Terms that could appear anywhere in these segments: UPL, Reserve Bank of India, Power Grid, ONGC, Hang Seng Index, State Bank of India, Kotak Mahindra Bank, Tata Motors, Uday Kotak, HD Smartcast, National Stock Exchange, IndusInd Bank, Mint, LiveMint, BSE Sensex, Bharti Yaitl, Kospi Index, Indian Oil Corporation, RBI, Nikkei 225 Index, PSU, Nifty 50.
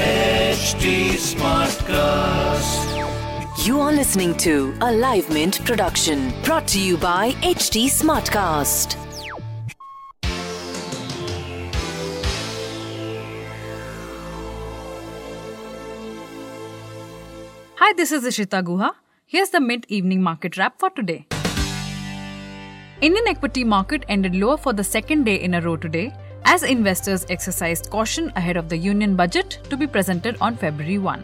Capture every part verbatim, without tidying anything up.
H D Smartcast. You are listening to a LiveMint production, brought to you by H D Smartcast. Hi, this is Ishita Guha. Here's the Mint Evening Market Wrap for today. Indian equity market ended lower for the second day in a row today, as investors exercised caution ahead of the Union Budget to be presented on February first.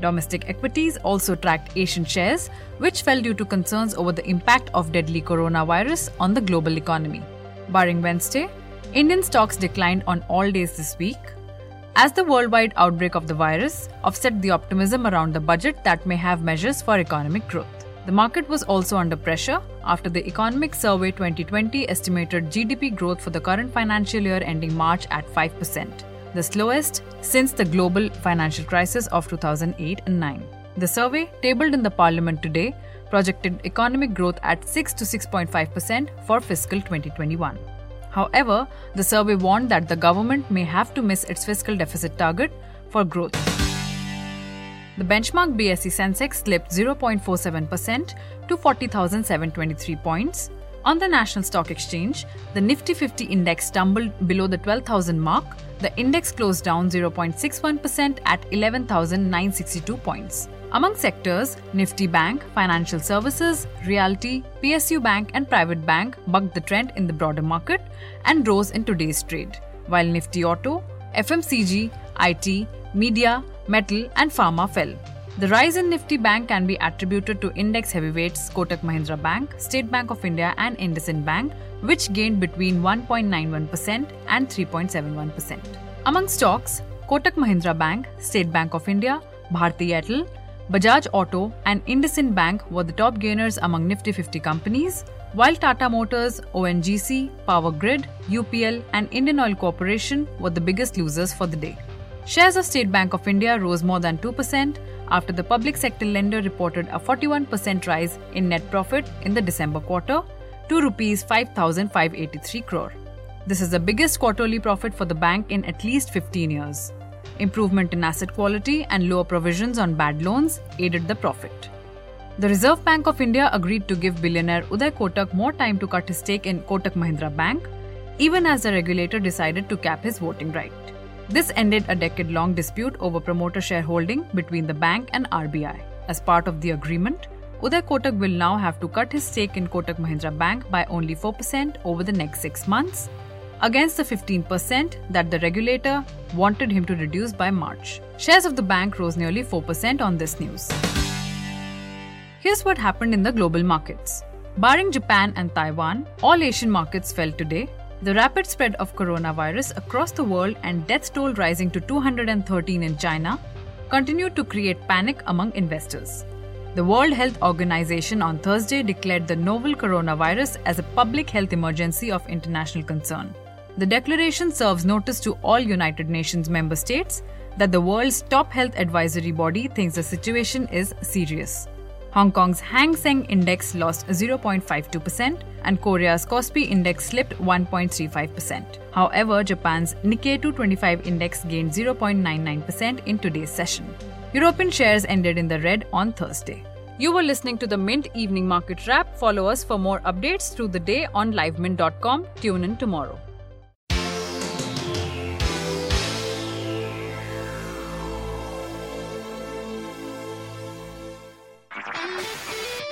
Domestic equities also tracked Asian shares, which fell due to concerns over the impact of deadly coronavirus on the global economy. Barring Wednesday, Indian stocks declined on all days this week, as the worldwide outbreak of the virus offset the optimism around the budget that may have measures for economic growth. The market was also under pressure after the Economic Survey twenty twenty estimated G D P growth for the current financial year ending March at five percent, the slowest since the global financial crisis of two thousand eight and nine. The survey, tabled in the Parliament today, projected economic growth at six to six point five percent for fiscal twenty twenty-one. However, the survey warned that the government may have to miss its fiscal deficit target for growth. The benchmark B S E Sensex slipped zero point four seven percent to forty thousand seven hundred twenty-three points. On the National Stock Exchange, the Nifty fifty index stumbled below the twelve thousand mark. The index closed down zero point six one percent at eleven thousand nine hundred sixty-two points. Among sectors, Nifty Bank, Financial Services, Realty, P S U Bank and Private Bank bucked the trend in the broader market and rose in today's trade, while Nifty Auto, F M C G, I T, Media, Metal and Pharma fell. The rise in Nifty Bank can be attributed to index heavyweights Kotak Mahindra Bank, State Bank of India and IndusInd Bank, which gained between one point nine one percent and three point seven one percent. Among stocks, Kotak Mahindra Bank, State Bank of India, Bharti Yaitl, Bajaj Auto and IndusInd Bank were the top gainers among Nifty fifty companies, while Tata Motors, O N G C, Power Grid, U P L and Indian Oil Corporation were the biggest losers for the day. Shares of State Bank of India rose more than two percent after the public sector lender reported a forty-one percent rise in net profit in the December quarter to five thousand five hundred eighty-three crore rupees. This is the biggest quarterly profit for the bank in at least fifteen years. Improvement in asset quality and lower provisions on bad loans aided the profit. The Reserve Bank of India agreed to give billionaire Uday Kotak more time to cut his stake in Kotak Mahindra Bank, even as the regulator decided to cap his voting right. This ended a decade-long dispute over promoter shareholding between the bank and R B I. As part of the agreement, Uday Kotak will now have to cut his stake in Kotak Mahindra Bank by only four percent over the next six months, against the fifteen percent that the regulator wanted him to reduce by March. Shares of the bank rose nearly four percent on this news. Here's what happened in the global markets. Barring Japan and Taiwan, all Asian markets fell today. The rapid spread of coronavirus across the world and death toll rising to two hundred thirteen in China continued to create panic among investors. The World Health Organization on Thursday declared the novel coronavirus as a public health emergency of international concern. The declaration serves notice to all United Nations member states that the world's top health advisory body thinks the situation is serious. Hong Kong's Hang Seng Index lost zero point five two percent and Korea's Kospi Index slipped one point three five percent. However, Japan's Nikkei two twenty-five Index gained zero point nine nine percent in today's session. European shares ended in the red on Thursday. You were listening to the Mint Evening Market Wrap. Follow us for more updates through the day on livemint dot com. Tune in tomorrow.